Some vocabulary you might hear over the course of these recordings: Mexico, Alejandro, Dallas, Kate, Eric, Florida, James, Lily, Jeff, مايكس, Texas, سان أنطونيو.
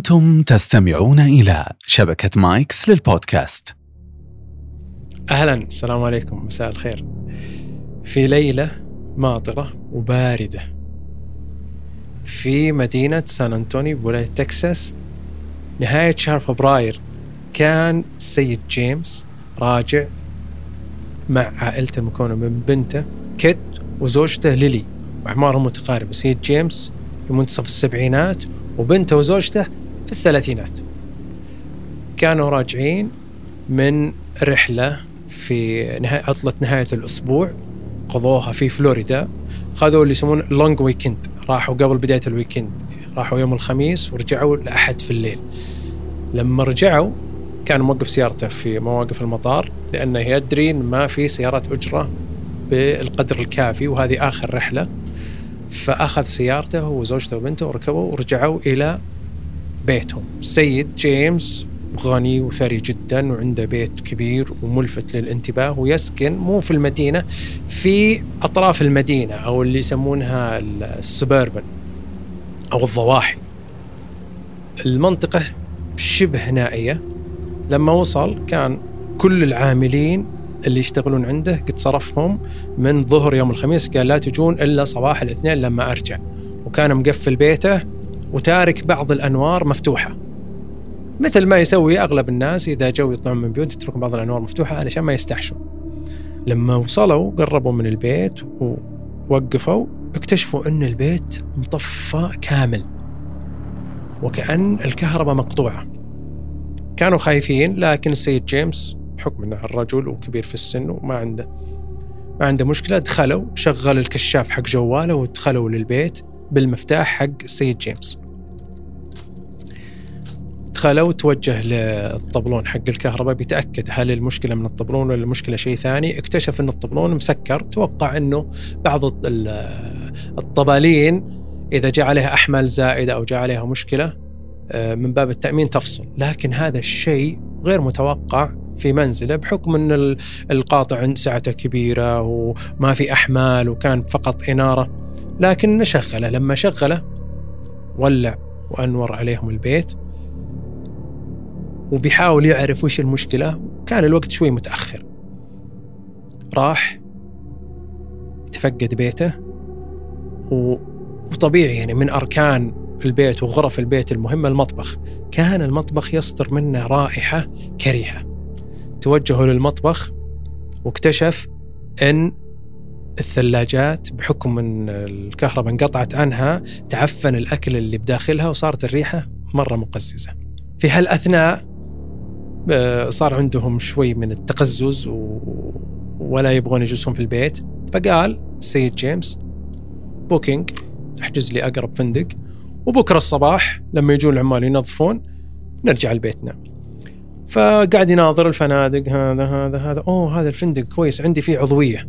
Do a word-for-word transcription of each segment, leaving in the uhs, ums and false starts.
أنتم تستمعون إلى شبكة مايكس للبودكاست. أهلاً، السلام عليكم، مساء الخير. في ليلة ماطرة وباردة في مدينة سان أنطونيو بولاية تكساس نهاية شهر فبراير، كان السيد جيمس راجع مع عائلته المكونة من بنته كيت وزوجته ليلي، وأعمارهم متقاربة. السيد جيمس في منتصف السبعينات وبنته وزوجته في الثلاثينات. كانوا راجعين من رحلة في نهاية عطلة نهاية الأسبوع قضوها في فلوريدا، خذوا اللي يسمون لونج ويكند، راحوا قبل بداية الويكند، راحوا يوم الخميس ورجعوا الأحد في الليل. لما رجعوا كان موقف سيارته في مواقف المطار، لأنه يدري إن ما في سيارات أجرة بالقدر الكافي وهذه آخر رحلة، فأخذ سيارته وزوجته وبنته وركبوا ورجعوا إلى بيتهم. سيد جيمس غني وثري جدا وعنده بيت كبير وملفت للانتباه، ويسكن مو في المدينة، في أطراف المدينة أو اللي يسمونها السبيربن أو الضواحي. المنطقة شبه نائية. لما وصل كان كل العاملين اللي يشتغلون عنده قد صرفهم من ظهر يوم الخميس، قال لا تجون إلا صباح الاثنين لما أرجع، وكان مقفل بيته وتارك بعض الأنوار مفتوحة مثل ما يسوي أغلب الناس إذا جو يطلعون من بيوت يتركون بعض الأنوار مفتوحة علشان ما يستحشوا. لما وصلوا قربوا من البيت ووقفوا، اكتشفوا أن البيت مطفى كامل وكأن الكهرباء مقطوعة. كانوا خايفين، لكن السيد جيمس بحكم أنه الرجل وكبير في السن وما عنده ما عنده مشكلة، دخلوا شغل الكشاف حق جواله ودخلوا للبيت بالمفتاح حق السيد جيمس. دخلوا، توجه للطبلون حق الكهرباء بيتأكد هل المشكلة من الطبلون ولا المشكلة شيء ثاني. اكتشف أن الطبلون مسكر، توقع أنه بعض الطبالين إذا جاء عليها أحمال زائدة أو جاء عليها مشكلة من باب التأمين تفصل، لكن هذا الشيء غير متوقع في منزله بحكم أن القاطع عند ساعته كبيرة وما في أحمال وكان فقط إنارة. لكن شغله، لما شغله ولع وأنور عليهم البيت وبيحاول يعرف وش المشكلة. كان الوقت شوي متأخر، راح يتفقد بيته وطبيعي يعني من أركان البيت وغرف البيت المهمة المطبخ. كان المطبخ يصدر منه رائحة كريهة. توجهوا للمطبخ واكتشف أن الثلاجات بحكم أن الكهرباء انقطعت عنها تعفن الأكل اللي بداخلها وصارت الريحة مرة مقززة. في هالأثناء صار عندهم شوي من التقزز ولا يبغون يجلسون في البيت، فقال سيد جيمس بوكينج، احجز لي أقرب فندق، وبكرة الصباح لما يجون العمال ينظفون نرجع لبيتنا. فقاعد يناظر الفنادق، هذا هذا هذا أوه هذا الفندق كويس، عندي فيه عضوية.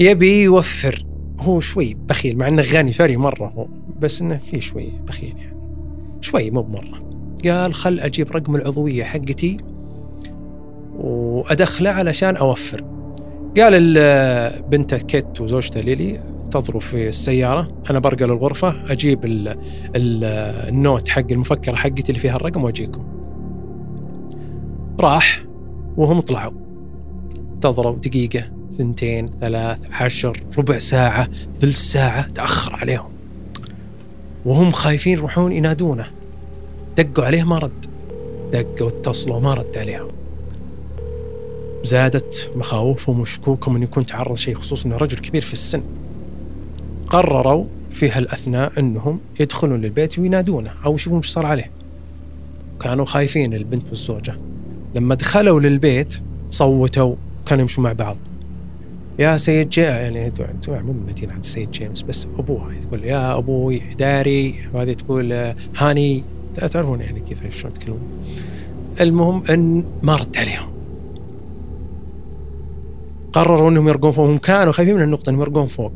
يبي يوفر، هو شوي بخيل مع أنه غني ثري مرة هو، بس أنه فيه شوي بخيل يعني شوي مو بمرة. قال خل أجيب رقم العضوية حقتي وأدخله علشان أوفر. قال بنته كيت وزوجته ليلي تضرب في السيارة، أنا برقل الغرفة أجيب ال ال النوت حق المفكرة حقتي اللي فيها الرقم وأجيكم. راح وهم طلعوا، تضرب دقيقة ثنتين ثلاث عشر ربع ساعة ثلث ساعة، تأخر عليهم وهم خايفين يروحون ينادونه. دقوا عليه ما رد، دقوا واتصلوا ما رد عليهم. زادت مخاوفهم وشكوكهم أن يكون تعرض شيء، خصوصا أنه رجل كبير في السن. قرروا في هالأثناء أنهم يدخلون للبيت وينادونه أو يشوفون شو صار عليه. كانوا خايفين البنت والزوجة. لما دخلوا للبيت صوتوا، كانوا يمشوا مع بعض، يا سيد جي، يعني توع مو متين عند سيد جيمس، بس أبوها تقول يا أبوي داري، وهذه تقول هاني، تعرفون يعني كيف شلون تكلمون. المهم أن ما رد عليهم. قرروا أنهم يرقون فوق، هم كانوا خايفين من النقطة أنهم يرقون فوق.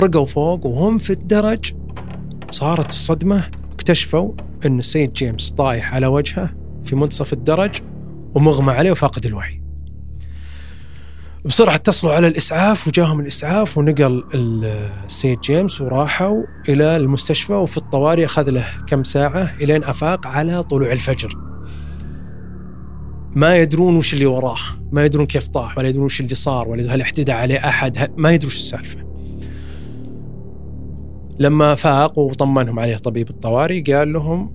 رقوا فوق وهم في الدرج صارت الصدمة، اكتشفوا أن السيد جيمس طايح على وجهه في منتصف الدرج ومغمى عليه وفاقد الوعي. بسرعة اتصلوا على الإسعاف وجاهم الإسعاف ونقل السيد جيمس وراحوا إلى المستشفى. وفي الطوارئ أخذ له كم ساعة إلين أفاق على طلوع الفجر. ما يدرون وش اللي وراه، ما يدرون كيف طاح، ولا يدرون وش اللي صار، ولا هل احتدى عليه أحد، ما يدرون وش السالفة. لما فاق وطمنهم عليه طبيب الطوارئ قال لهم،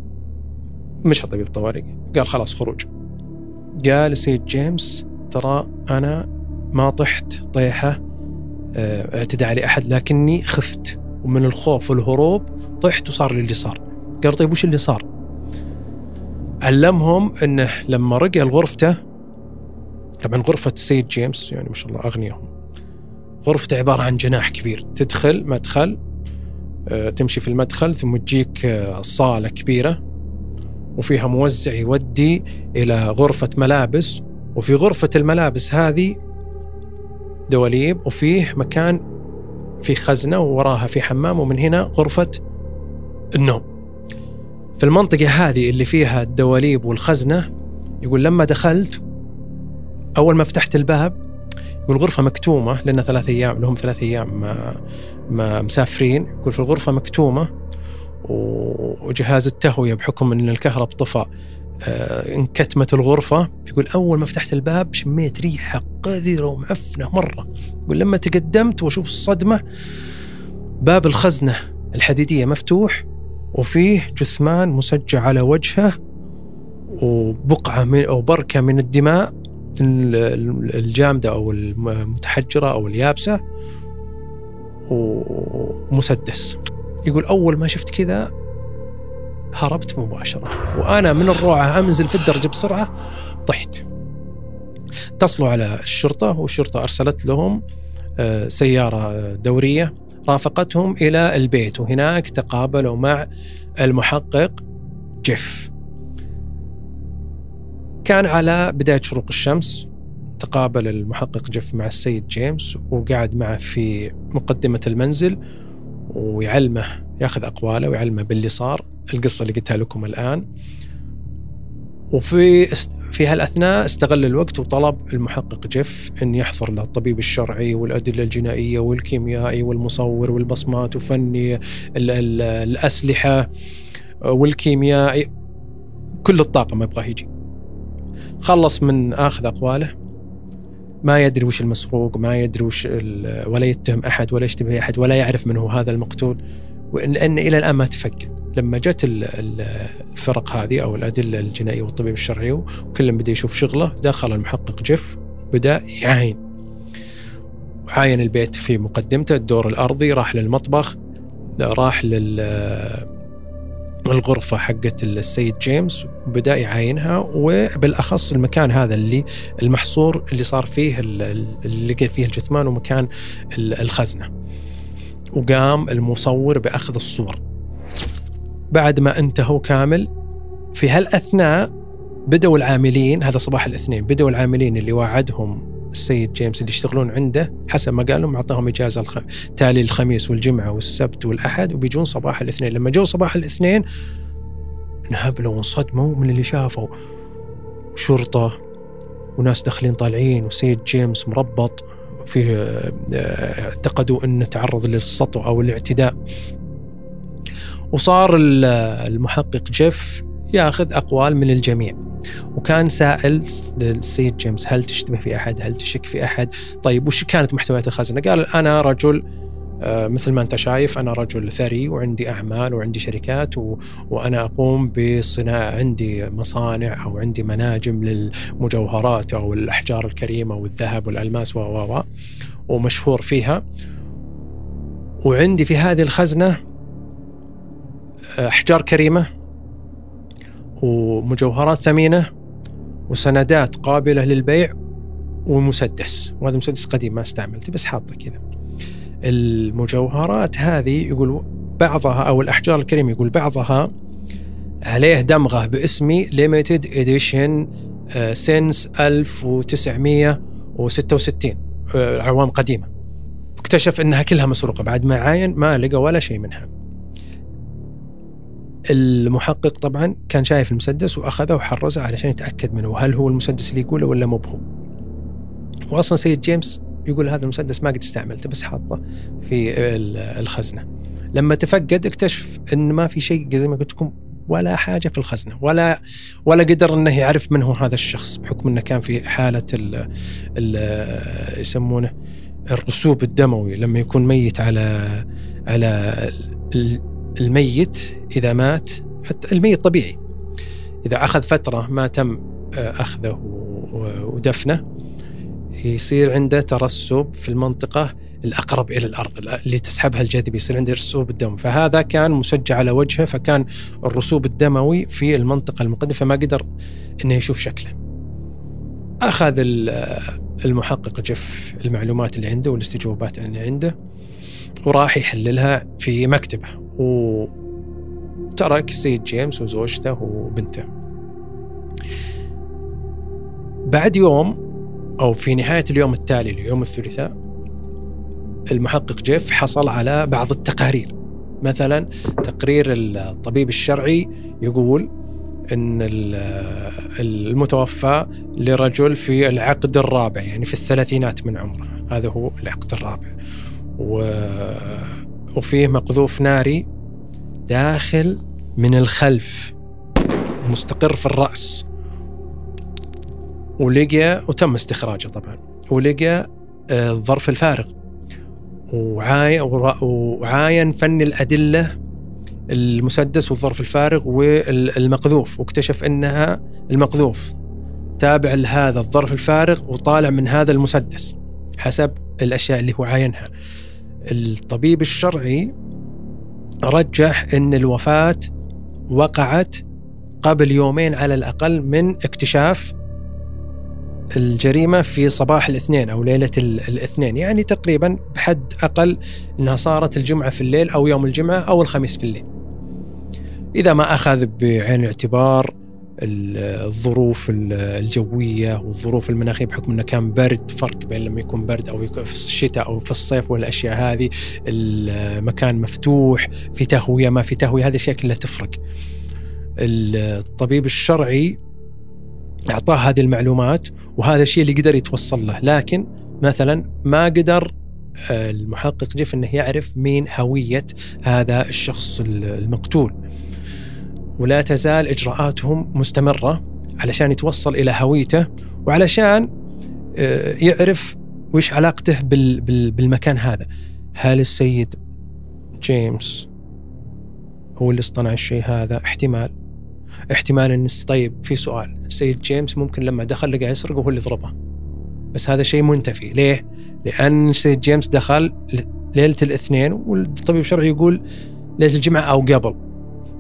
مش طبيب الطوارئ قال خلاص خروج. قال السيد جيمس ترى أنا ما طحت طيحة اعتدى علي أحد، لكني خفت ومن الخوف والهروب طحت وصار لي اللي صار. قال طيب وش اللي صار؟ علمهم أنه لما رجع لغرفته، طبعا غرفة السيد جيمس يعني ما شاء الله أغنيهم، غرفته عبارة عن جناح كبير، تدخل مدخل تمشي في المدخل ثم تجيك صالة كبيرة وفيها موزع يودي إلى غرفة ملابس، وفي غرفة الملابس هذه دواليب، وفيه مكان في خزنة ووراها في حمام، ومن هنا غرفة النوم. في المنطقة هذه اللي فيها الدواليب والخزنة، يقول لما دخلت أول ما فتحت الباب، يقول غرفة مكتومة لأن ثلاث أيام لهم ثلاث أيام ما, ما مسافرين، يقول في الغرفة مكتومة وجهاز التهوية بحكم أن الكهرب طفى انكتمت الغرفة. يقول أول ما فتحت الباب شميت ريحة قذرة ومعفنة مرة، يقول لما تقدمت وأشوف الصدمة، باب الخزنة الحديدية مفتوح وفيه جثمان مسجع على وجهه وبقعة من أو بركة من الدماء الجامدة أو المتحجرة أو اليابسة ومسدس. يقول أول ما شفت كذا هربت مباشرة، وأنا من الروعة أمزل في الدرج بسرعة طحت. اتصلوا على الشرطة والشرطة أرسلت لهم سيارة دورية رافقتهم إلى البيت، وهناك تقابلوا مع المحقق جيف. كان على بداية شروق الشمس، تقابل المحقق جيف مع السيد جيمس وقعد معه في مقدمة المنزل ويعلمه، ياخذ أقواله ويعلمه باللي صار، القصة اللي قلتها لكم الآن. وفي في هالأثناء استغل الوقت وطلب المحقق جيف أن يحضر له الطبيب الشرعي والأدلة الجنائية والكيميائي والمصور والبصمات وفني ال ال الأسلحة والكيميائي، كل الطاقة ما يبغاه يجي. خلص من أخذ أقواله، ما يدري وش المسروق، ما يدري وش، ولا يتهم أحد ولا يشتبه أحد ولا يعرف من هو هذا المقتول، وإن إلى الآن ما تفكر. لما جت الفرق هذه أو الأدلة الجنائية والطبيب الشرعي وكلهم بدأ يشوف شغله، دخل المحقق جيف بدأ يعاين، عاين البيت في مقدمته، الدور الأرضي، راح للمطبخ، راح للغرفة حقت السيد جيمس وبدأ يعاينها، وبالأخص المكان هذا اللي المحصور اللي صار فيه اللي لقى فيه الجثمان ومكان الخزنة. وقام المصور بأخذ الصور. بعد ما انتهوا كامل، في هالأثناء بدأوا العاملين، هذا صباح الاثنين، بدأوا العاملين اللي وعدهم السيد جيمس اللي يشتغلون عنده، حسب ما قالهم عطاهم إجازة الخ... تالي الخميس والجمعة والسبت والأحد وبيجون صباح الاثنين. لما جو صباح الاثنين انهبلوا وانصدموا من اللي شافوا، شرطة وناس داخلين طالعين وسيد جيمس مربط، في اعتقدوا أنه تعرض للسطو أو الاعتداء. وصار المحقق جيف ياخذ أقوال من الجميع، وكان سائل السيد جيمس هل تشتبه في أحد، هل تشك في أحد، طيب وش كانت محتويات الخزنة؟ قال أنا رجل مثل ما أنت شايف، أنا رجل ثري وعندي أعمال وعندي شركات و... وأنا أقوم بصناعة، عندي مصانع أو عندي مناجم للمجوهرات أو الأحجار الكريمة والذهب والألماس و و و ومشهور فيها، وعندي في هذه الخزنة أحجار كريمة ومجوهرات ثمينة وسندات قابلة للبيع ومسدس، وهذا مسدس قديم ما استعملته بس حاطه كذا. المجوهرات هذه يقول بعضها أو الأحجار الكريمة يقول بعضها عليه دمغة باسمي Limited Edition since ألف وتسعمية وستة وستين، أعوام قديمة. اكتشف أنها كلها مسروقة بعد ما عاين، ما لقى ولا شيء منها. المحقق طبعا كان شايف المسدس وأخذه وحرزه علشان يتأكد منه هل هو المسدس اللي يقوله ولا مو هو. وأصلا سيد جيمس يقول هذا المسدس ما قد استعملته بس حاطه في الخزنة. لما تفقد اكتشف أن ما في شيء زي ما قلت لكم ولا حاجة في الخزنة، ولا ولا قدر أنه يعرف من هو هذا الشخص بحكم أنه كان في حالة ال ال يسمونه الرسوب الدموي، لما يكون ميت على على الميت إذا مات، حتى الميت طبيعي إذا أخذ فترة ما تم أخذه ودفنه يصير عنده ترسب في المنطقة الأقرب إلى الأرض اللي تسحبها الجاذبية، يصير عنده رسوب الدم. فهذا كان مسجع على وجهه، فكان الرسوب الدموي في المنطقة المقدمة، فما قدر أنه يشوف شكله. أخذ المحقق جيف المعلومات اللي عنده والاستجوابات اللي عنده وراح يحللها في مكتبه، وترك سيد جيمس وزوجته وبنته. بعد يوم أو في نهاية اليوم التالي ليوم الثلاثاء المحقق جيف حصل على بعض التقارير، مثلا تقرير الطبيب الشرعي يقول أن المتوفى لرجل في العقد الرابع، يعني في الثلاثينات من عمره، هذا هو العقد الرابع، وفيه مقذوف ناري داخل من الخلف مستقر في الرأس، ولقى وتم استخراجه طبعا، ولقى الظرف الفارغ، وعاين فني الأدلة المسدس والظرف الفارغ والمقذوف، واكتشف أنها المقذوف تابع لهذا الظرف الفارغ وطالع من هذا المسدس حسب الأشياء اللي هو عاينها. الطبيب الشرعي رجح أن الوفاة وقعت قبل يومين على الأقل من اكتشاف الجريمة في صباح الاثنين أو ليلة الاثنين، يعني تقريبا بحد أقل أنها صارت الجمعة في الليل أو يوم الجمعة أو الخميس في الليل، إذا ما أخذ بعين الاعتبار الظروف الجوية والظروف المناخية، بحكم أنه كان برد، فرق بين لما يكون برد أو يكون في الشتاء أو في الصيف والأشياء هذه، المكان مفتوح، في تهوية ما في تهوية، هذه الأشياء كلها تفرق. الطبيب الشرعي أعطاه هذه المعلومات وهذا الشيء اللي قدر يتوصل له، لكن مثلا ما قدر المحقق جيف أنه يعرف مين هوية هذا الشخص المقتول، ولا تزال إجراءاتهم مستمرة علشان يتوصل إلى هويته وعلشان يعرف وش علاقته بالمكان هذا. هل السيد جيمس هو اللي اصطنع الشيء هذا؟ احتمال احتمال أن طيب في سؤال، سيد جيمس ممكن لما دخل لقى يسرق وهو اللي ضربه، بس هذا شيء منتفي. ليه؟ لأن سيد جيمس دخل ليلة الاثنين والطبيب الشرعي يقول ليلة الجمعة أو قبل.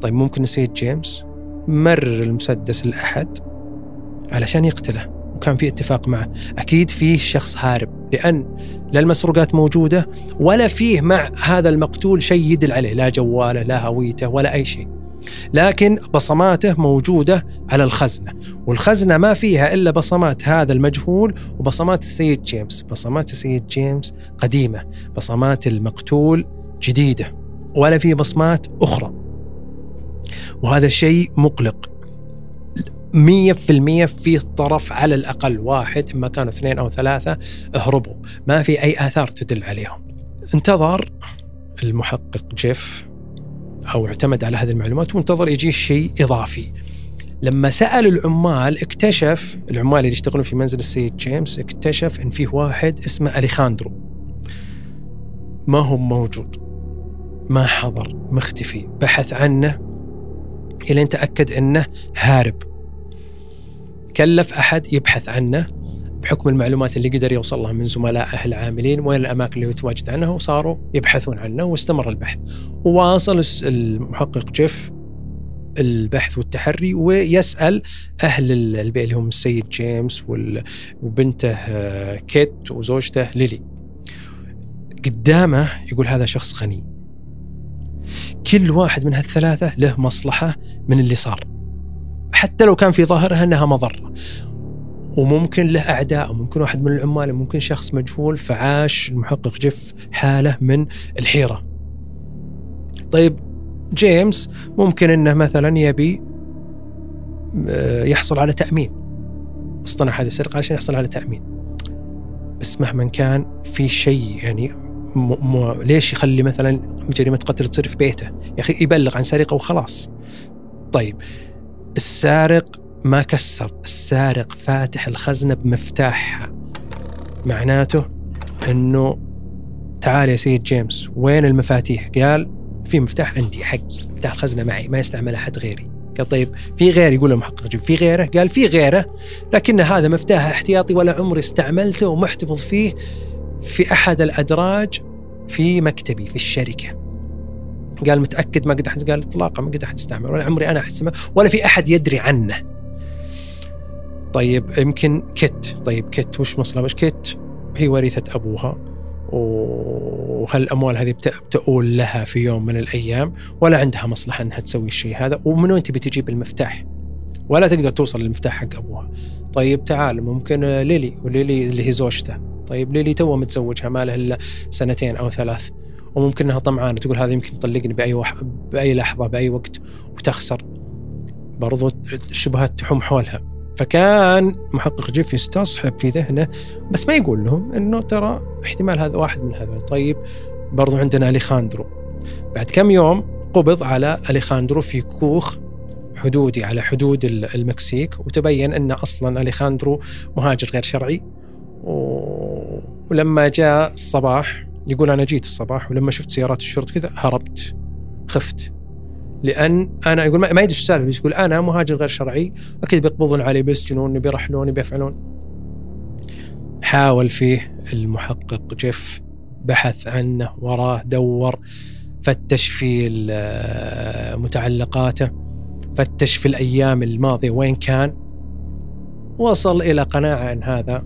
طيب ممكن السيد جيمس مرر المسدس الأحد علشان يقتله وكان في اتفاق معه، أكيد فيه شخص هارب، لأن لا المسروقات موجودة ولا فيه مع هذا المقتول شيء يدل عليه، لا جواله لا هويته ولا أي شيء، لكن بصماته موجودة على الخزنة، والخزنة ما فيها إلا بصمات هذا المجهول وبصمات السيد جيمس. بصمات السيد جيمس قديمة، بصمات المقتول جديدة، ولا في بصمات أخرى، وهذا شيء مقلق. مية في المية في طرف على الأقل واحد، إما كانوا اثنين أو ثلاثة، اهربوا، ما في أي آثار تدل عليهم. انتظر المحقق جيف أو اعتمد على هذه المعلومات وانتظر يجي شيء إضافي. لما سأل العمال اكتشف، العمال اللي يشتغلون في منزل السيد جيمس، اكتشف أن فيه واحد اسمه أليخاندرو ما هو موجود، ما حضر، مختفي، بحث عنه إلى أن تأكد أنه هارب. كلف أحد يبحث عنه بحكم المعلومات اللي قدر يوصل لها من زملائه العاملين وين الأماكن اللي يتواجد عنها، وصاروا يبحثون عنه واستمر البحث. وواصل المحقق جيف البحث والتحري ويسأل أهل البيئة اللي هم السيد جيمس وبنته كيت وزوجته ليلي. قدامه يقول هذا شخص غني، كل واحد من هالثلاثة له مصلحة من اللي صار، حتى لو كان في ظاهرها أنها مضرة، وممكن له أعداء، وممكن واحد من العمال، وممكن شخص مجهول. فعاش المحقق جيف حالة من الحيرة. طيب جيمس ممكن أنه مثلا يبي يحصل على تأمين، اصطنع هذه السرقة عشان يحصل على تأمين. بس مهما كان في شيء يعني م- م- ليش يخلي مثلا جريمة قتل تصير في بيته؟ يا أخي يبلغ عن سرقة وخلاص. طيب السارق ما كسر، السارق فاتح الخزنة بمفتاحها، معناته أنه تعال يا سيد جيمس وين المفاتيح؟ قال في مفتاح عندي حقي، مفتاح الخزنة معي ما يستعمل أحد غيري. قال طيب في غير؟ يقول المحقق جيب في غيره؟ قال في غيره لكن هذا مفتاح احتياطي ولا عمري استعملته ومحتفظ فيه في أحد الأدراج في مكتبي في الشركة. قال متأكد؟ ما قد أحد، قال إطلاقا ما قد أحد استعمله ولا عمري أنا أحسمه ولا في أحد يدري عنه. طيب يمكن كت، طيب كت وش مصلها؟ وش كت؟ هي وريثة أبوها وهل الأموال هذه بتقول لها في يوم من الأيام ولا عندها مصلحة أنها تسوي الشيء هذا، ومن وين تبي تجيب المفتاح؟ ولا تقدر توصل للمفتاح حق أبوها. طيب تعال ممكن ليلي، وليلي اللي هي زوجته، طيب ليلي توه متزوجها ما لها إلا سنتين أو ثلاث وممكن أنها طمعانة تقول هذا يمكن يطلقني بأي وح... بأي لحظة بأي وقت وتخسر برضو. الشبهات تحوم حولها. فكان محقق جيف يستصحب في ذهنه بس ما يقول لهم أنه ترى احتمال هذا واحد من هذول. طيب برضو عندنا أليخاندرو. بعد كم يوم قبض على أليخاندرو في كوخ حدودي على حدود المكسيك، وتبين أن أصلا أليخاندرو مهاجر غير شرعي. ولما جاء الصباح يقول أنا جيت الصباح ولما شفت سيارات الشرطة كذا هربت، خفت لأن أنا يقول ما يدش السالفة، بس يقول أنا مهاجر غير شرعي أكيد بيقبضون علي بس جنون بيرحلون بيفعلون. حاول فيه المحقق جيف، بحث عنه وراه، دور، فتش في متعلقاته، فتش في الأيام الماضية وين كان، وصل إلى قناعة أن هذا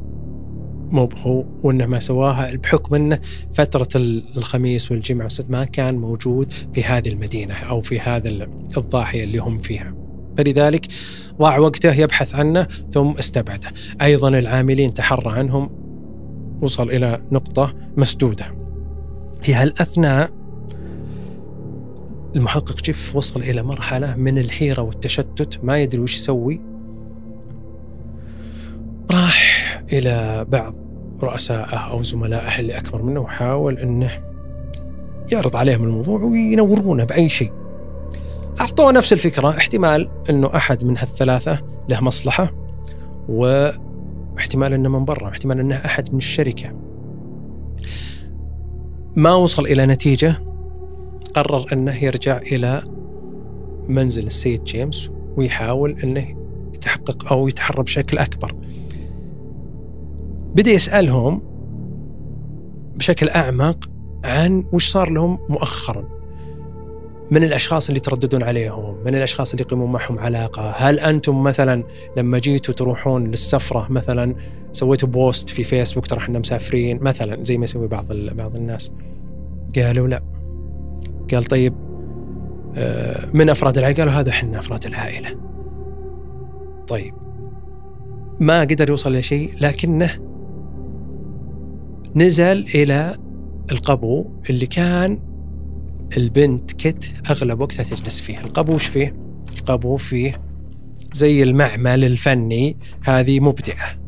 مو بهو وإنه ما سواها بحكم أنه فترة الخميس والجمعة ما كان موجود في هذه المدينة أو في هذا الضاحية اللي هم فيها، فلذلك ضاع وقته يبحث عنه ثم استبعده. أيضا العاملين تحرى عنهم، وصل إلى نقطة مسدودة. في هالأثناء المحقق جيف وصل إلى مرحلة من الحيرة والتشتت، ما يدري وش يسوي. راح إلى بعض رؤسائه أو زملائه اللي أكبر منه وحاول أنه يعرض عليهم الموضوع وينورونه بأي شيء. أعطوه نفس الفكرة، احتمال أنه أحد من هالثلاثة له مصلحة، واحتمال أنه من برا، احتمال أنه أحد من الشركة. ما وصل إلى نتيجة، قرر أنه يرجع إلى منزل السيد جيمس ويحاول أنه يتحقق أو يتحرى بشكل أكبر. بدأ يسألهم بشكل أعمق عن وش صار لهم مؤخرا، من الأشخاص اللي ترددون عليهم، من الأشخاص اللي يقيمون معهم علاقة، هل أنتم مثلا لما جيتوا تروحون للسفرة مثلا سويتوا بوست في فيسبوك ترى احنا مسافرين مثلا زي ما يسوي بعض بعض الناس؟ قالوا لا. قال طيب من أفراد العائلة؟ قالوا هذا احنا أفراد العائلة. طيب ما قدر يوصل لشيء، لكنه نزل إلى القبو اللي كان البنت كت أغلب وقتها تجلس فيه. القبو وش فيه؟ القبو فيه زي المعمل الفني، هذه مبدعة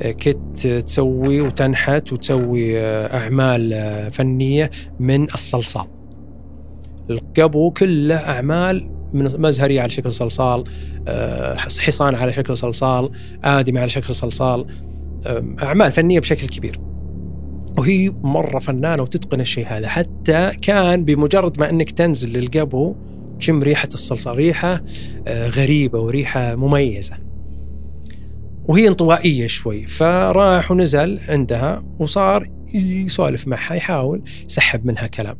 كت تسوي وتنحت وتسوي أعمال فنية من الصلصال. القبو كله أعمال من مزهرية على شكل صلصال، حصان على شكل صلصال، آدم على شكل صلصال، أعمال فنية بشكل كبير. وهي مرة فنانة وتتقن الشيء هذا، حتى كان بمجرد ما أنك تنزل للقبو تشم ريحة الصلصال، ريحة غريبة وريحة مميزة، وهي انطوائية شوي. فراح ونزل عندها وصار يسولف معها، يحاول يسحب منها كلام.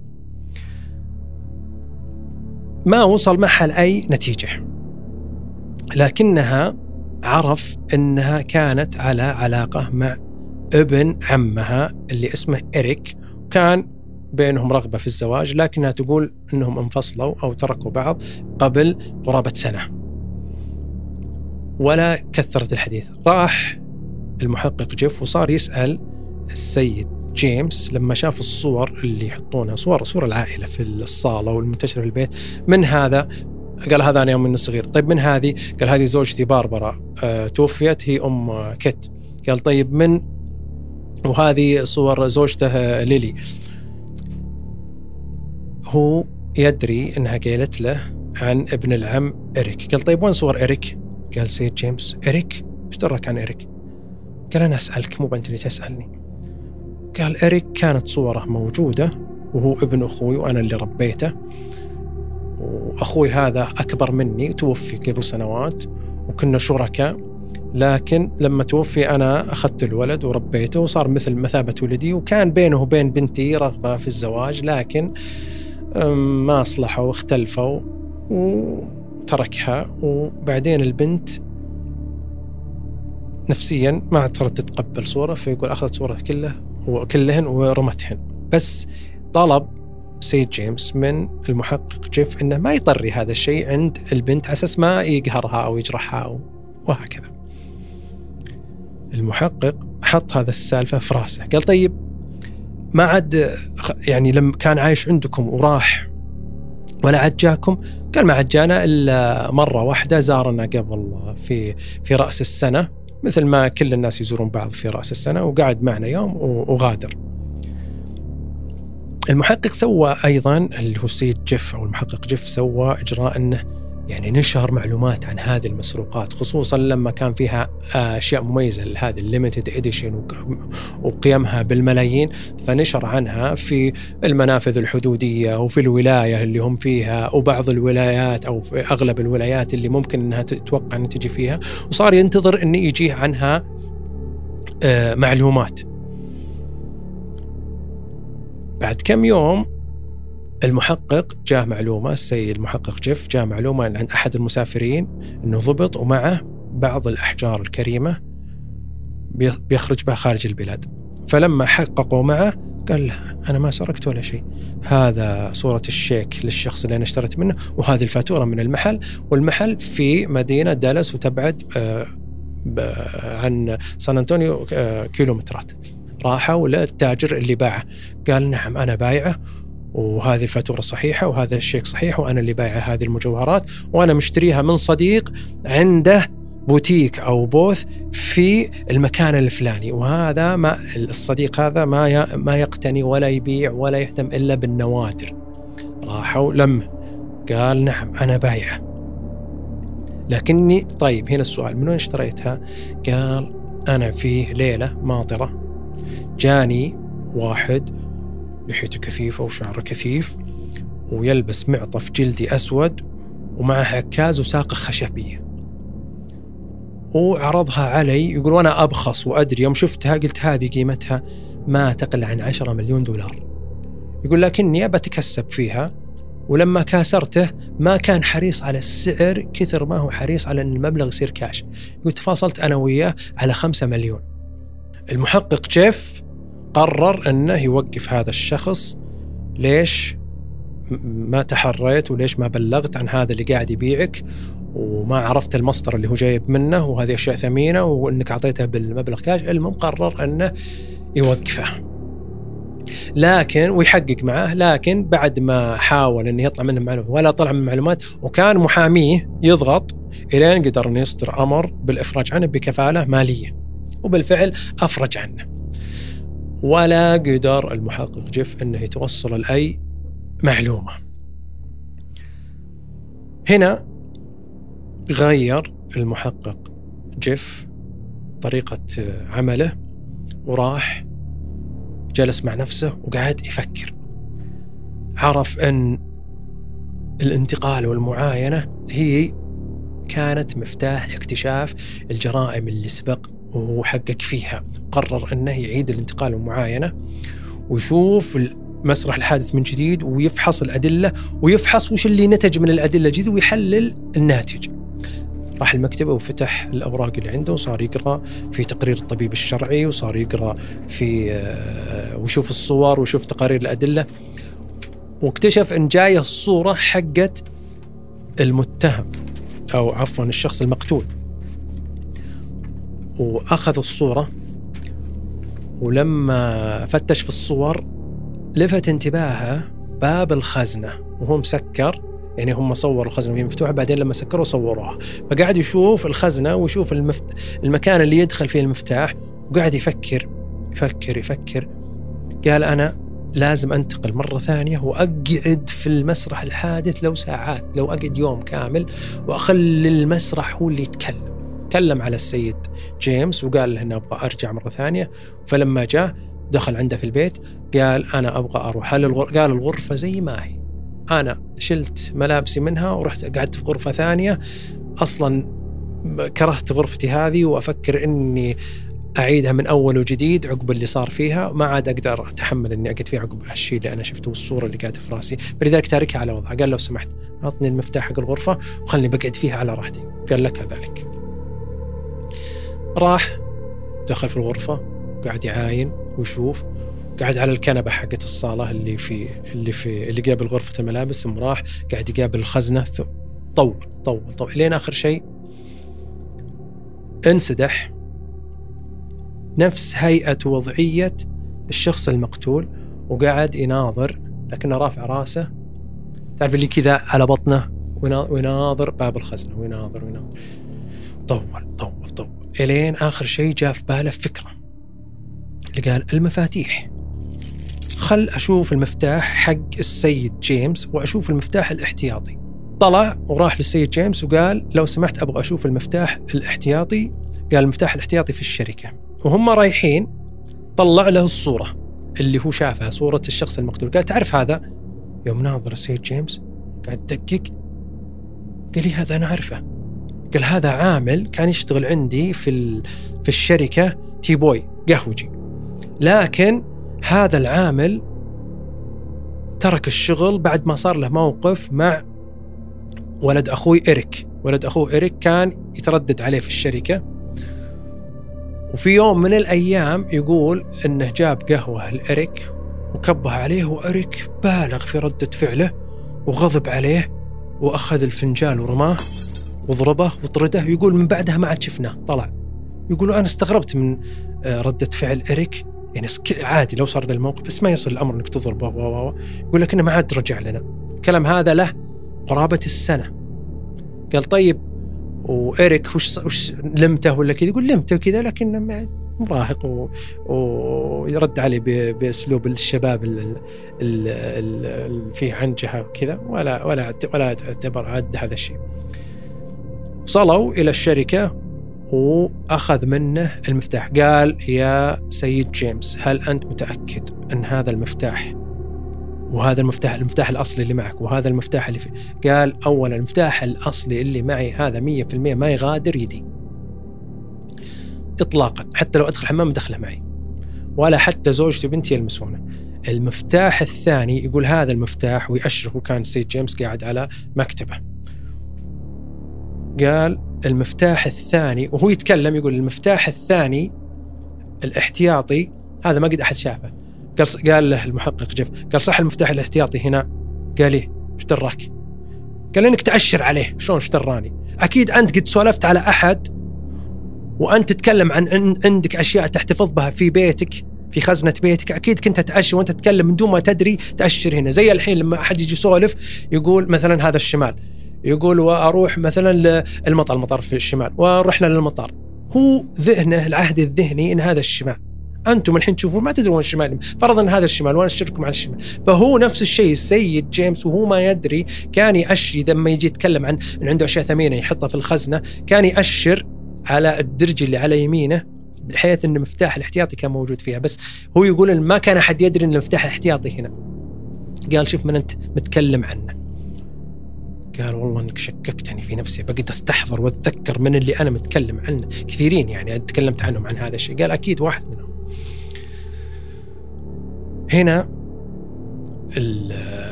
ما وصل معها لأي نتيجة، لكنها عرف أنها كانت على علاقة مع ابن عمها اللي اسمه إريك، وكان بينهم رغبة في الزواج، لكنها تقول أنهم انفصلوا أو تركوا بعض قبل قرابة سنة. ولا كثرت الحديث، راح المحقق جيف وصار يسأل السيد جيمس لما شاف الصور اللي يحطونها، صور صور العائلة في الصالة والمنتشرة في البيت. من هذا؟ قال هذا أنا يوم من الصغير. طيب من هذه؟ قال هذه زوجتي باربرا، أه توفيت، هي أم كت. قال طيب من وهذه صور زوجته ليلي. هو يدري انها قالت له عن ابن العم إريك. قال طيب وين صور إريك؟ قال سيد جيمس إريك؟ ايش درك عن إريك؟ قال انا اسالك مو انت اللي تسالني. قال إريك كانت صوره موجوده وهو ابن اخوي وانا اللي ربيته، واخوي هذا اكبر مني توفي قبل سنوات وكنا شركاء، لكن لما توفي انا اخذت الولد وربيته وصار مثل مثابه ولدي، وكان بينه وبين بنتي رغبه في الزواج لكن ما أصلحوا واختلفوا وتركها، وبعدين البنت نفسيا ما عاد صارت تتقبل صورة، فيقول أخذت صورة كله وكلهن ورمتهن. بس طلب سيد جيمس من المحقق جيف إنه ما يطري هذا الشيء عند البنت على أساس ما يقهرها أو يجرحها أو وهكذا. المحقق حط هذا السالفة في راسه، قال طيب ما عاد يعني لما كان عايش عندكم وراح ولا عاد جاكم؟ قال ما عاد جانا إلا مرة واحدة، زارنا قبل في في رأس السنة مثل ما كل الناس يزورون بعض في رأس السنة، وقعد معنا يوم وغادر. المحقق سوى أيضا اللي هو سيد جيف أو المحقق جيف سوى إجراء أنه يعني نشر معلومات عن هذه المسروقات، خصوصا لما كان فيها أشياء مميزة لهذه الليميتد إديشن وقيمها بالملايين، فنشر عنها في المنافذ الحدودية وفي الولاية اللي هم فيها وبعض الولايات أو في أغلب الولايات اللي ممكن أنها تتوقع أن تجي فيها، وصار ينتظر أن يجيه عنها معلومات. بعد كم يوم المحقق جاه معلومة، السيد المحقق جيف جاه معلومة أن عند أحد المسافرين أنه ضبط ومعه بعض الأحجار الكريمة بيخرج بها خارج البلاد، فلما حققوا معه قال له أنا ما سرقت ولا شيء، هذا صورة الشيك للشخص اللي أنا اشتريت منه، وهذه الفاتورة من المحل، والمحل في مدينة دالاس وتبعد عن سان أنطونيو كيلومترات. راحوا للتاجر اللي باعه، قال نعم أنا بايعه وهذه الفاتورة صحيحة وهذا الشيك صحيح وأنا اللي بايع هذه المجوهرات وأنا مشتريها من صديق عنده بوتيك أو بوث في المكان الفلاني، وهذا ما الصديق هذا ما ما يقتني ولا يبيع ولا يهتم إلا بالنوادر. راحوا لما قال نعم أنا بايعه لكني طيب هنا السؤال من وين اشتريتها؟ قال أنا في ليلة ماطرة جاني واحد لحيته كثيفة وشعره كثيف ويلبس معطف جلدي أسود ومعه عكاز وساقة خشبية وعرضها علي، يقول وأنا أبخص وأدري يوم شفتها قلت هذه قيمتها ما تقل عن عشرة مليون دولار، يقول لكني أبى أتكسب فيها، ولما كاسرته ما كان حريص على السعر كثر ما هو حريص على أن المبلغ يصير كاش، يقول تفاصلت أنا وياه على خمسة مليون. المحقق جيف قرر أنه يوقف هذا الشخص، ليش ما تحريت وليش ما بلغت عن هذا اللي قاعد يبيعك وما عرفت المصدر اللي هو جايب منه وهذه أشياء ثمينة وأنك عطيتها بالمبلغ كاش. المهم قرر أنه يوقفه لكن ويحقق معه، لكن بعد ما حاول أنه يطلع منه معلومات ولا طلع من معلومات، وكان محاميه يضغط إلى أن قدر أن يصدر أمر بالإفراج عنه بكفالة مالية، وبالفعل أفرج عنه. ولا قدر المحقق جيف أنه يتوصل لأي معلومة. هنا غير المحقق جيف طريقة عمله وراح جلس مع نفسه وقعد يفكر، عرف أن الانتقال والمعاينة هي كانت مفتاح اكتشاف الجرائم اللي سبق وهو حقق فيها. قرر أنه يعيد الانتقال والمعاينة ويشوف مسرح الحادث من جديد ويفحص الأدلة ويفحص وش اللي نتج من الأدلة الجديد ويحلل الناتج. راح المكتبة وفتح الأوراق اللي عنده وصار يقرأ في تقرير الطبيب الشرعي وصار يقرأ في ويشوف الصور ويشوف تقارير الأدلة، واكتشف أن جاية الصورة حقت المتهم أو عفوا الشخص المقتول، وأخذ الصورة ولما فتش في الصور لفت انتباهه باب الخزنة وهو مسكر، يعني هم صوروا خزنة وهي مفتوحة بعدين لما سكروا صوروها، فقعد يشوف الخزنة ويشوف المفت... المكان اللي يدخل فيه المفتاح، وقعد يفكر يفكر يفكر قال أنا لازم أنتقل مرة ثانية وأقعد في المسرح الحادث لو ساعات، لو أقعد يوم كامل وأخلي المسرح هو اللي يتكلم. تكلم على السيد جيمس وقال له أنا أبغى أرجع مرة ثانية. فلما جاء دخل عنده في البيت قال أنا أبغى أروح. قال الغرفة زي ما هي، أنا شلت ملابسي منها ورحت قعدت في غرفة ثانية، أصلا كرهت غرفتي هذه وأفكر أني أعيدها من أول وجديد عقب اللي صار فيها، ما عاد أقدر أتحمل أني أقعد فيها عقب الشيء اللي أنا شفته والصورة اللي قاعدة في راسي، فلذلك تاركها على وضعها. قال لو سمحت أعطني المفتاح حق الغرفة وخلني بقعد فيها على راحتي. قال لك كذلك. راح دخل في الغرفة قاعد يعاين ويشوف، قاعد على الكنبة حقت الصالة اللي في اللي في اللي قابل غرفة الملابس، ثم راح قاعد يقابل الخزنة، ثم طول طول طول لين آخر شيء انسدح نفس هيئة وضعية الشخص المقتول وقاعد يناظر لكنه رافع راسه، تعرف اللي كذا على بطنه، ويناظر باب الخزنة ويناظر ويناظر طول طول طول إلين آخر شيء جاء في باله فكرة، اللي قال المفاتيح، خل أشوف المفتاح حق السيد جيمس وأشوف المفتاح الاحتياطي. طلع وراح للسيد جيمس وقال لو سمحت أبغى أشوف المفتاح الاحتياطي. قال المفتاح الاحتياطي في الشركة. وهم رايحين طلع له الصورة اللي هو شافها، صورة الشخص المقتول. قال تعرف هذا؟ يوم ناظر السيد جيمس قاعد دقق، قال لي هذا أنا عارفه. قال هذا عامل كان يشتغل عندي في في الشركة، تي بوي قهوجي، لكن هذا العامل ترك الشغل بعد ما صار له موقف مع ولد أخوي إيريك. ولد أخوه إيريك كان يتردد عليه في الشركة، وفي يوم من الأيام يقول إنه جاب قهوة لإيريك وكبها عليه، وإيريك بالغ في ردة فعله وغضب عليه وأخذ الفنجان ورماه وضربه وطرده. يقول من بعدها ما عاد شفناه طلع. يقول أنا استغربت من ردة فعل إيريك، يعني عادي لو صار ذا الموقف بس ما يصل الأمر إنك تضربه. يقول لك إنه ما عاد رجع لنا. كلام هذا له قرابة السنة. قال طيب وإيريك وش وش لمته ولا كذا؟ يقول لمته وكذا لكن مراهق، ويرد عليه بأسلوب الشباب اللي فيه عنجها وكذا، ولا ولا ولا تعتبر عاد هذا الشيء. وصلوا إلى الشركة وأخذ منه المفتاح. قال يا سيد جيمس هل أنت متأكد أن هذا المفتاح وهذا المفتاح المفتاح الأصلي اللي معك وهذا المفتاح اللي فيه؟ قال أولا المفتاح الأصلي اللي معي هذا مية في المية ما يغادر يدي إطلاقا، حتى لو أدخل حمام دخله معي، ولا حتى زوجتي وبنتي يلمسونه. المفتاح الثاني يقول هذا المفتاح ويأشره، وكان سيد جيمس قاعد على مكتبه. قال المفتاح الثاني وهو يتكلم يقول المفتاح الثاني الاحتياطي هذا ما قد أحد شافه. قال قال له المحقق جيف، قال صح المفتاح الاحتياطي هنا؟ قال لي ايش دراك؟ قال انك تأشر عليه. شلون ايش دراني؟ اكيد انت قد سولفت على احد وانت تتكلم عن عندك اشياء تحتفظ بها في بيتك، في خزنة بيتك، اكيد كنت تأشر وانت تتكلم من دون ما تدري تأشر هنا. زي الحين لما احد يجي يسولف يقول مثلا هذا الشمال، يقول وأروح مثلا للمطار، المطار في الشمال، ورحنا للمطار، هو ذهنه العهد الذهني إن هذا الشمال، أنتم الحين تشوفون ما تدرون الشمال، فرضا إن هذا الشمال وأنا أشرككم على الشمال. فهو نفس الشيء السيد جيمس وهو ما يدري كان يأشر لما يجي يتكلم عن إن عنده أشياء ثمينة يحطها في الخزنة، كان يأشر على الدرج اللي على يمينه بحيث إن مفتاح الاحتياطي كان موجود فيها، بس هو يقول ما كان أحد يدري إن المفتاح الاحتياطي هنا. قال شوف من أنت متكلم عنه. قال والله انك شككتني في نفسي، بقيت استحضر واتذكر من اللي انا متكلم عنه، كثيرين يعني تكلمت عنهم عن هذا الشيء. قال اكيد واحد منهم. هنا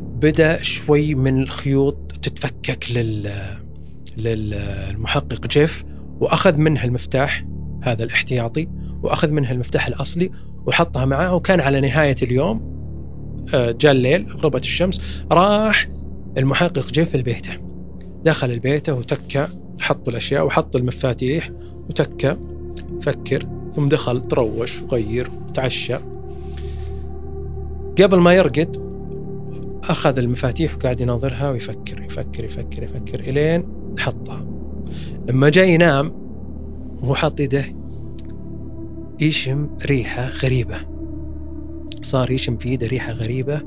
بدا شوي من الخيوط تتفكك لل للمحقق جيف، واخذ منها المفتاح هذا الاحتياطي واخذ منها المفتاح الاصلي وحطها معاه. وكان على نهايه اليوم جاء الليل غربت الشمس، راح المحقق جيف البيته، دخل البيته وتكى، حط الأشياء وحط المفاتيح وتكى فكر، ثم دخل تروش وغير وتعشى. قبل ما يرقد أخذ المفاتيح وقاعد يناظرها ويفكر يفكر يفكر يفكر إلين حطها. لما جاي ينام وهو حاط يده يشم ريحة غريبة. صار يشم في إيده ريحة غريبة.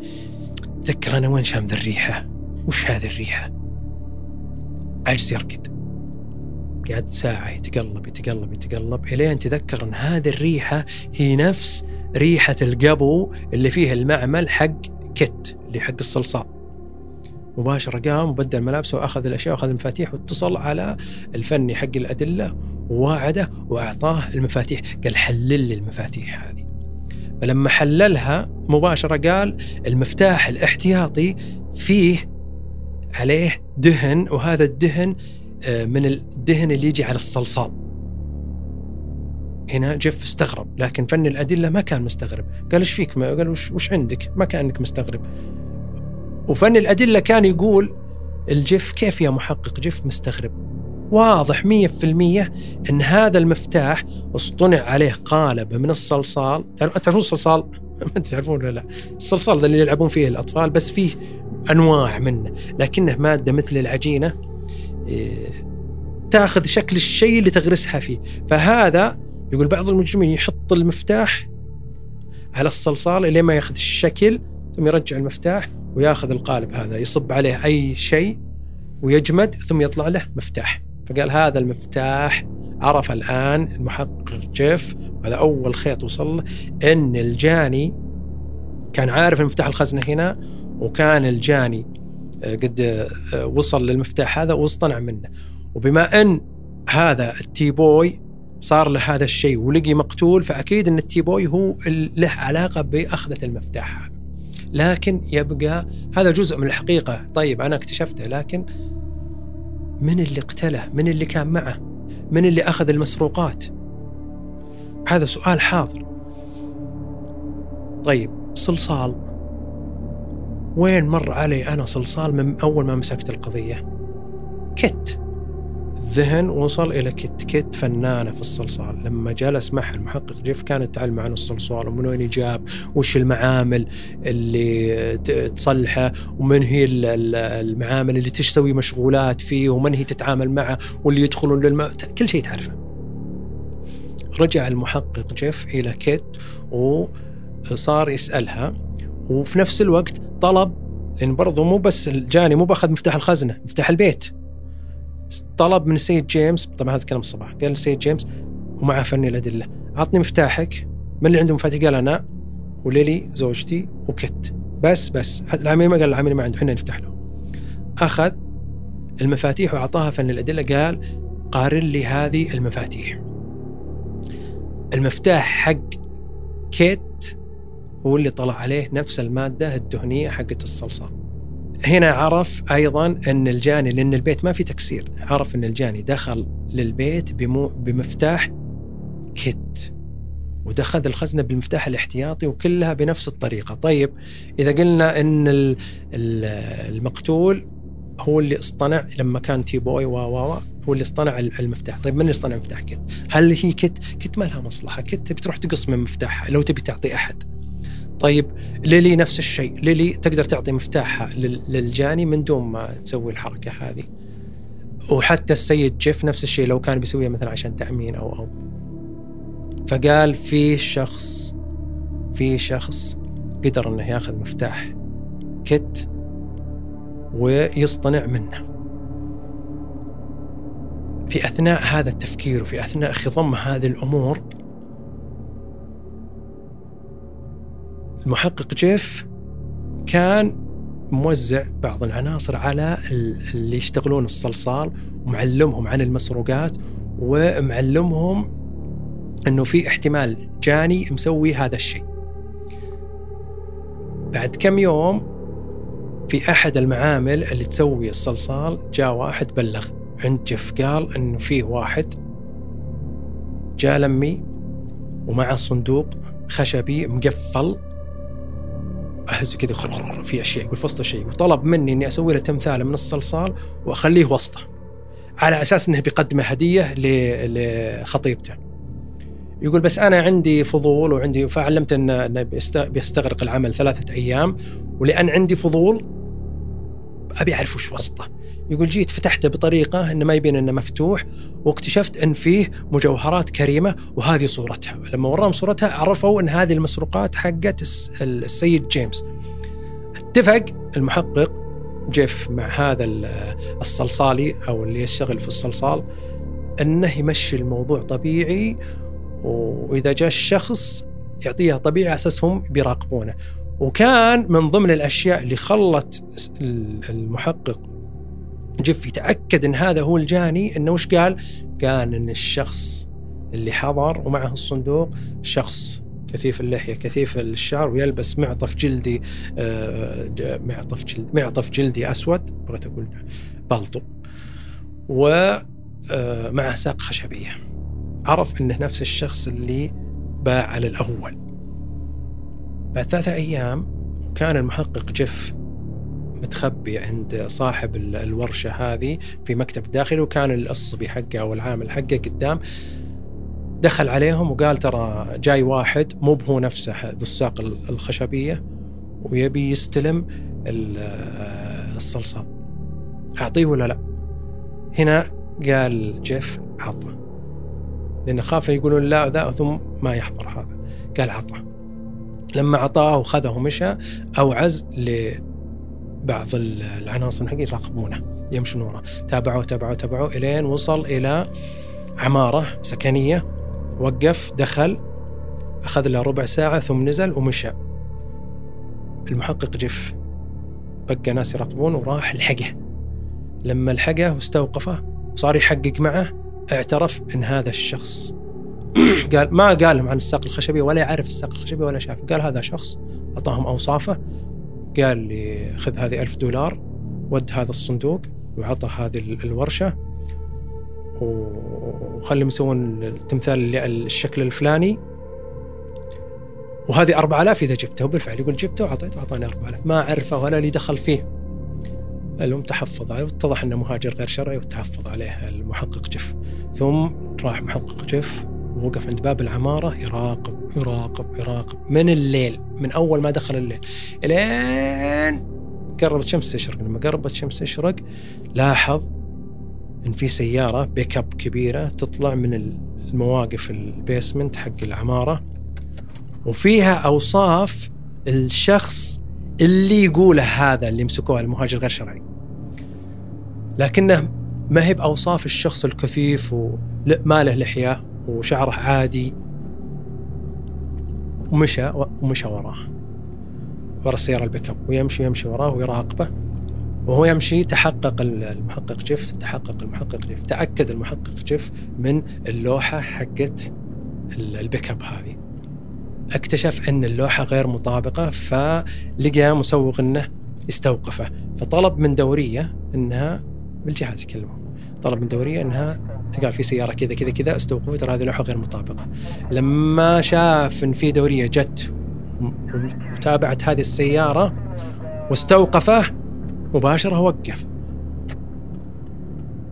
تذكر أنا وين شام ذا الريحة؟ وش هذه الريحة؟ عجز يركد. قعد ساعة يتقلب يتقلب يتقلب إلين تذكر أن هذه الريحة هي نفس ريحة القبو اللي فيه المعمل حق كت اللي حق الصلصال. مباشرة قام وبدل ملابسه وأخذ الأشياء وأخذ المفاتيح واتصل على الفني حق الأدلة ووعده وأعطاه المفاتيح. قال حلل لي المفاتيح هذه. فلما حللها مباشرة قال المفتاح الاحتياطي فيه عليه دهن، وهذا الدهن من الدهن اللي يجي على الصلصال. هنا جيف استغرب، لكن فن الأدلة ما كان مستغرب. قال إيش فيك؟ ما قال وش وش عندك؟ ما كأنك مستغرب. وفن الأدلة كان يقول الجيف كيف يا محقق؟ جيف مستغرب. واضح مية في المية أن هذا المفتاح اصطنع عليه قالب من الصلصال. تعرفون الصلصال؟ ما تعرفون ولا لا؟ الصلصال اللي يلعبون فيه الأطفال، بس فيه أنواع منه، لكنه مادة مثل العجينة تأخذ شكل الشيء اللي تغرسها فيه. فهذا يقول بعض المجرمين يحط المفتاح على الصلصال إلى ما يأخذ الشكل، ثم يرجع المفتاح ويأخذ القالب هذا يصب عليه أي شيء ويجمد ثم يطلع له مفتاح. فقال هذا المفتاح. عرف الآن المحقق جيف، هذا أول خيط وصل، أن الجاني كان عارف المفتاح الخزنة هنا، وكان الجاني قد وصل للمفتاح هذا واصطنع منه. وبما أن هذا التيبوي صار له هذا الشيء ولقي مقتول، فأكيد أن التيبوي هو له علاقة بأخذة المفتاح هذا. لكن يبقى هذا جزء من الحقيقة. طيب أنا اكتشفته، لكن من اللي اقتله؟ من اللي كان معه؟ من اللي أخذ المسروقات؟ هذا سؤال حاضر. طيب صلصال، وين مر علي أنا صلصال من أول ما مسكت القضية؟ كت. الذهن وصل إلى كت. كت فنانة في الصلصال. لما جلس معها المحقق جيف كانت تعلم عن الصلصال ومن وين يجاب، وش المعامل اللي تصلحه، ومن هي المعامل اللي تشتوي مشغولات فيه، ومن هي تتعامل معه، واللي يدخلون للم... كل شيء تعرفه. رجع المحقق جيف إلى كت وصار يسألها، وفي نفس الوقت طلب، لأن برضو مو بس الجاني مو باخذ مفتاح الخزنة، مفتاح البيت. طلب من السيد جيمس، طبعا هذا كلام الصباح، قال السيد جيمس ومعه فني الأدلة عطني مفتاحك، من اللي عنده مفاتيح؟ قال أنا وليلي زوجتي وكت بس. بس العميل ما قال العميل ما عنده، حنا نفتح له. أخذ المفاتيح وعطاها فني الأدلة، قال قارن لي هذه المفاتيح. المفتاح حق كت هو اللي طلع عليه نفس المادة الدهنية حقت الصلصال. هنا عرف أيضا أن الجاني، لأن البيت ما في تكسير، عرف أن الجاني دخل للبيت بمو بمفتاح كت، ودخل الخزنة بالمفتاح الاحتياطي، وكلها بنفس الطريقة. طيب إذا قلنا أن المقتول هو اللي اصطنع، لما كان تي بوي وا وا هو اللي اصطنع المفتاح، طيب من اللي اصطنع مفتاح كت؟ هل هي كت؟ كت ما لها مصلحة، كت بتروح تقص من مفتاحها لو تبي تعطي أحد. طيب ليلي نفس الشيء، ليلي تقدر تعطي مفتاحها للجاني من دون ما تسوي الحركة هذه. وحتى السيد جيف نفس الشيء لو كان بيسويها مثلا عشان تأمين أو أو فقال في شخص في شخص قدر أنه يأخذ مفتاح كت ويصطنع منه. في أثناء هذا التفكير وفي أثناء خضم هذه الأمور، المحقق جيف كان موزع بعض العناصر على اللي يشتغلون الصلصال، ومعلمهم عن المسروقات، ومعلمهم أنه في احتمال جاني مسوي هذا الشيء. بعد كم يوم في أحد المعامل اللي تسوي الصلصال جاء واحد بلغ عند جيف، قال أنه فيه واحد جاء لمي ومع صندوق خشبي مقفل، أحس كده خرخر في أشياء، يقول فصل شيء، وطلب مني إني أسوي له تمثال من الصلصال وأخليه وسطه على أساس إنه بيقدمه هدية لخطيبته. يقول بس أنا عندي فضول وعندي، فعلمت إنه بيستغرق العمل ثلاثة أيام، ولأن عندي فضول أبي أعرف وش وسطه. يقول جيت فتحته بطريقة إنه ما يبين إنه مفتوح، واكتشفت إن فيه مجوهرات كريمة وهذه صورتها. لما وراهم صورتها عرفوا إن هذه المسروقات حقت السيد جيمس. اتفق المحقق جيف مع هذا الصلصالي أو اللي يشتغل في الصلصال إنه يمشي الموضوع طبيعي، وإذا جاء الشخص يعطيها طبيعي أساسهم بيراقبونه. وكان من ضمن الأشياء اللي خلت المحقق جيف يتأكد أن هذا هو الجاني أنه وش قال؟ قال أن الشخص اللي حضر ومعه الصندوق شخص كثيف اللحية كثيف الشعر ويلبس معطف جلدي معطف جلدي معطف جلدي أسود، بغيت أقول بلطو، ومعه ساق خشبية. عرف أنه نفس الشخص اللي باع على الأول. بعد ثلاثة أيام وكان المحقق جيف متخبي عند صاحب الورشة هذه في مكتب داخلي، وكان الصبي حقه أو العامل حقه قدام، دخل عليهم وقال ترى جاي واحد مو بهو نفسه ذو الساق الخشبية ويبي يستلم الصلصال، أعطيه ولا لا؟ هنا قال جيف عطه، لأن خاف يقولون لا ذا ثم ما يحضر هذا، قال عطه. لما عطاه وخذه ومشى أوعز لبعض العناصر حقين يراقبونه يمشون وراه، تابعوا تابعوا تابعوا إلين وصل إلى عمارة سكنية، وقف دخل أخذ له ربع ساعة ثم نزل ومشى. المحقق جيف بقى ناس يراقبون وراح لحقه، لما لحقه واستوقفه صار يحقق معه اعترف إن هذا الشخص قال ما قالهم عن الساق الخشبي ولا يعرف الساق الخشبي ولا شافه، قال هذا شخص أعطاهم أوصافه، قال لي خذ هذه ألف دولار ود هذا الصندوق وعطى هذه الورشة وخلهم يسوون التمثال الشكل الفلاني وهذه أربع آلاف إذا جبته، وبالفعل يقول جبته وعطيته أعطاني أربع آلاف، ما عرفه ولا لي دخل فيه. الأم تحفظ عليه واتضح أنه مهاجر غير شرعي وتحفظ عليه المحقق جيف. ثم راح محقق جيف ووقف عند باب العمارة يراقب يراقب يراقب من الليل، من أول ما دخل الليل إلين قربت شمس تشرق. لما قربت شمس تشرق لاحظ إن في سيارة بيك أب كبيرة تطلع من المواقف البيسمنت حق العمارة وفيها أوصاف الشخص اللي يقوله هذا اللي مسكوه المهاجر غير شرعي، لكنه ما هي بأوصاف الشخص الكثيف وما له لحية وشعره عادي. ومشى ومشى وراه ورا السيارة البيك أب ويمشي يمشي وراه ويراقبه وهو يمشي. تحقق المحقق جيف تحقق المحقق جيف تأكد المحقق جيف من اللوحة حقت البيك أب هذه، اكتشف أن اللوحة غير مطابقة، فلقى مسوق أنه يستوقفه، فطلب من دورية أنها بالجهاز يكلمه، طلب من دورية أنها قال في سيارة كذا كذا كذا استوقفوا ترى هذه لوحة غير مطابقة. لما شاف إن في دورية جت وتابعت هذه السيارة واستوقفه مباشرة وقف.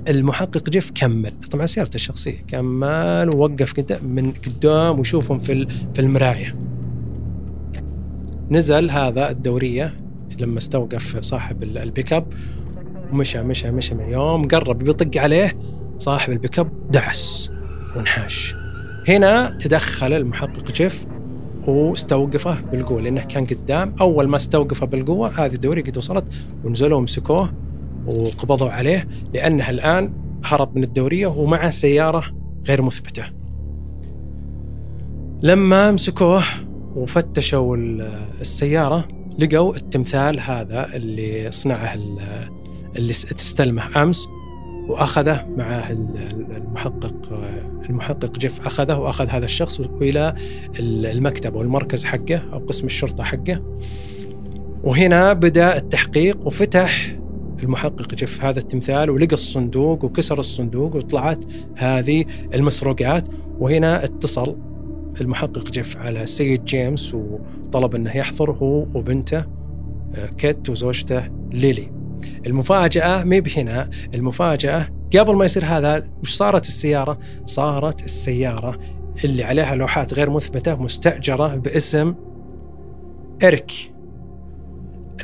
المحقق جيف كمل طبعا سيارته الشخصية، كمل ووقف كده من قدام وشوفهم في في المراية. نزل هذا الدورية لما استوقف صاحب البيك أب ومشى مشى مشى من يوم قرب بيطق عليه صاحب البيك أب دعس وانحاش. هنا تدخل المحقق جيف واستوقفه بالقوة لأنه كان قدام، أول ما استوقفه بالقوة هذه الدورية قد وصلت ونزلوا ومسكوه وقبضوا عليه لأنه الآن هرب من الدورية ومعه سيارة غير مثبتة. لما مسكوه وفتشوا السيارة لقوا التمثال هذا اللي صنعه اللي استلمه أمس، وأخذه معاه المحقق المحقق جيف أخذه وأخذ هذا الشخص إلى المكتب أو المركز حقه أو قسم الشرطة حقه. وهنا بدأ التحقيق وفتح المحقق جيف هذا التمثال ولقى الصندوق وكسر الصندوق وطلعت هذه المسروقات. وهنا اتصل المحقق جيف على السيد جيمس وطلب أنه يحضر هو وبنته كيت وزوجته ليلي. المفاجأة مي بهنا، المفاجأة قبل ما يصير هذا وش صارت السيارة؟ صارت السيارة اللي عليها لوحات غير مثبتة مستأجرة باسم إيريك.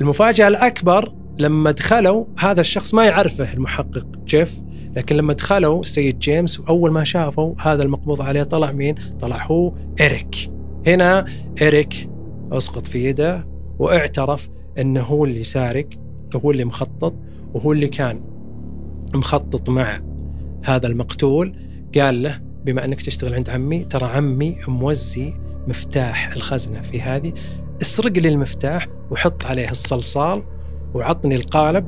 المفاجأة الأكبر لما دخلوا هذا الشخص ما يعرفه المحقق جيف، لكن لما دخلوا السيد جيمس وأول ما شافوا هذا المقبوض عليه طلع مين؟ طلع هو إريك. هنا إريك أسقط في يده واعترف أنه هو اللي سارق، هو اللي مخطط، وهو اللي كان مخطط مع هذا المقتول. قال له بما أنك تشتغل عند عمي، ترى عمي موزي مفتاح الخزنة في هذه، اسرق لي المفتاح وحط عليه الصلصال وعطني القالب،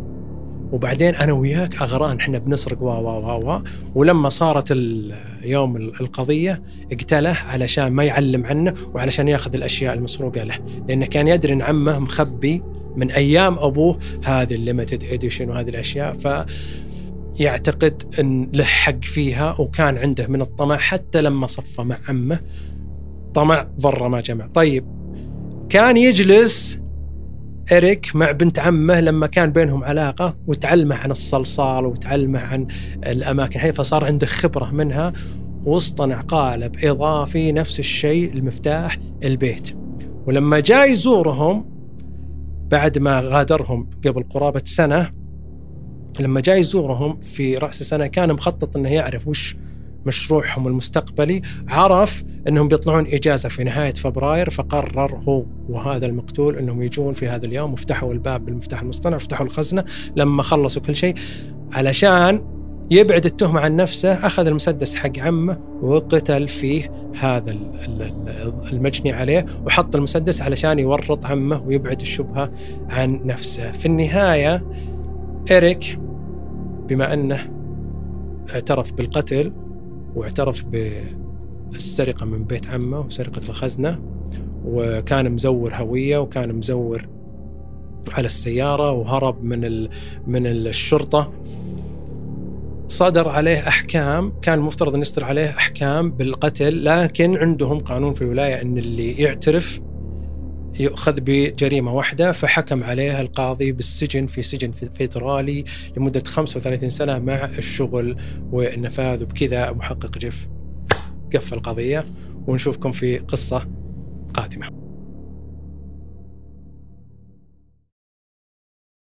وبعدين أنا وياك أغران إحنا بنسرق وا وا وا وا ولما صارت اليوم القضية اقتله علشان ما يعلم عنه وعلشان ياخذ الأشياء المسروقة له، لأنه كان يدري إن عمه مخبي من أيام أبوه هذه الليميتد إديشن وهذه الأشياء، فيعتقد إن له حق فيها، وكان عنده من الطمع حتى لما صفى مع عمه، طمع ضر ما جمع. طيب كان يجلس إريك مع بنت عمه لما كان بينهم علاقة وتعلمه عن الصلصال وتعلمه عن الأماكن هاي، فصار عنده خبرة منها، واصطنع قالب إضافي نفس الشيء المفتاح البيت. ولما جاء يزورهم بعد ما غادرهم قبل قرابة سنة، لما جاء يزورهم في رأس سنة كان مخطط أنه يعرف وش مشروعهم المستقبلي، عرف أنهم بيطلعون إجازة في نهاية فبراير، فقرر هو وهذا المقتول أنهم يجون في هذا اليوم، وفتحوا الباب بالمفتاح المصطنع، فتحوا الخزنة. لما خلصوا كل شيء علشان يبعد التهمة عن نفسه، أخذ المسدس حق عمه وقتل فيه هذا المجني عليه، وحط المسدس علشان يورط عمه ويبعد الشبهة عن نفسه. في النهاية إريك بما أنه اعترف بالقتل واعترف بالسرقة من بيت عمه وسرقة الخزنة، وكان مزور هوية وكان مزور على السيارة وهرب من من الشرطة، صدر عليه أحكام. كان المفترض أن يصدر عليه أحكام بالقتل، لكن عندهم قانون في الولاية أن اللي يعترف يؤخذ بجريمة واحدة، فحكم عليها القاضي بالسجن في سجن فيدرالي لمدة خمسة وثلاثين سنة مع الشغل والنفاذ. وبكذا محقق جيف قفل القضية، ونشوفكم في قصة قادمة.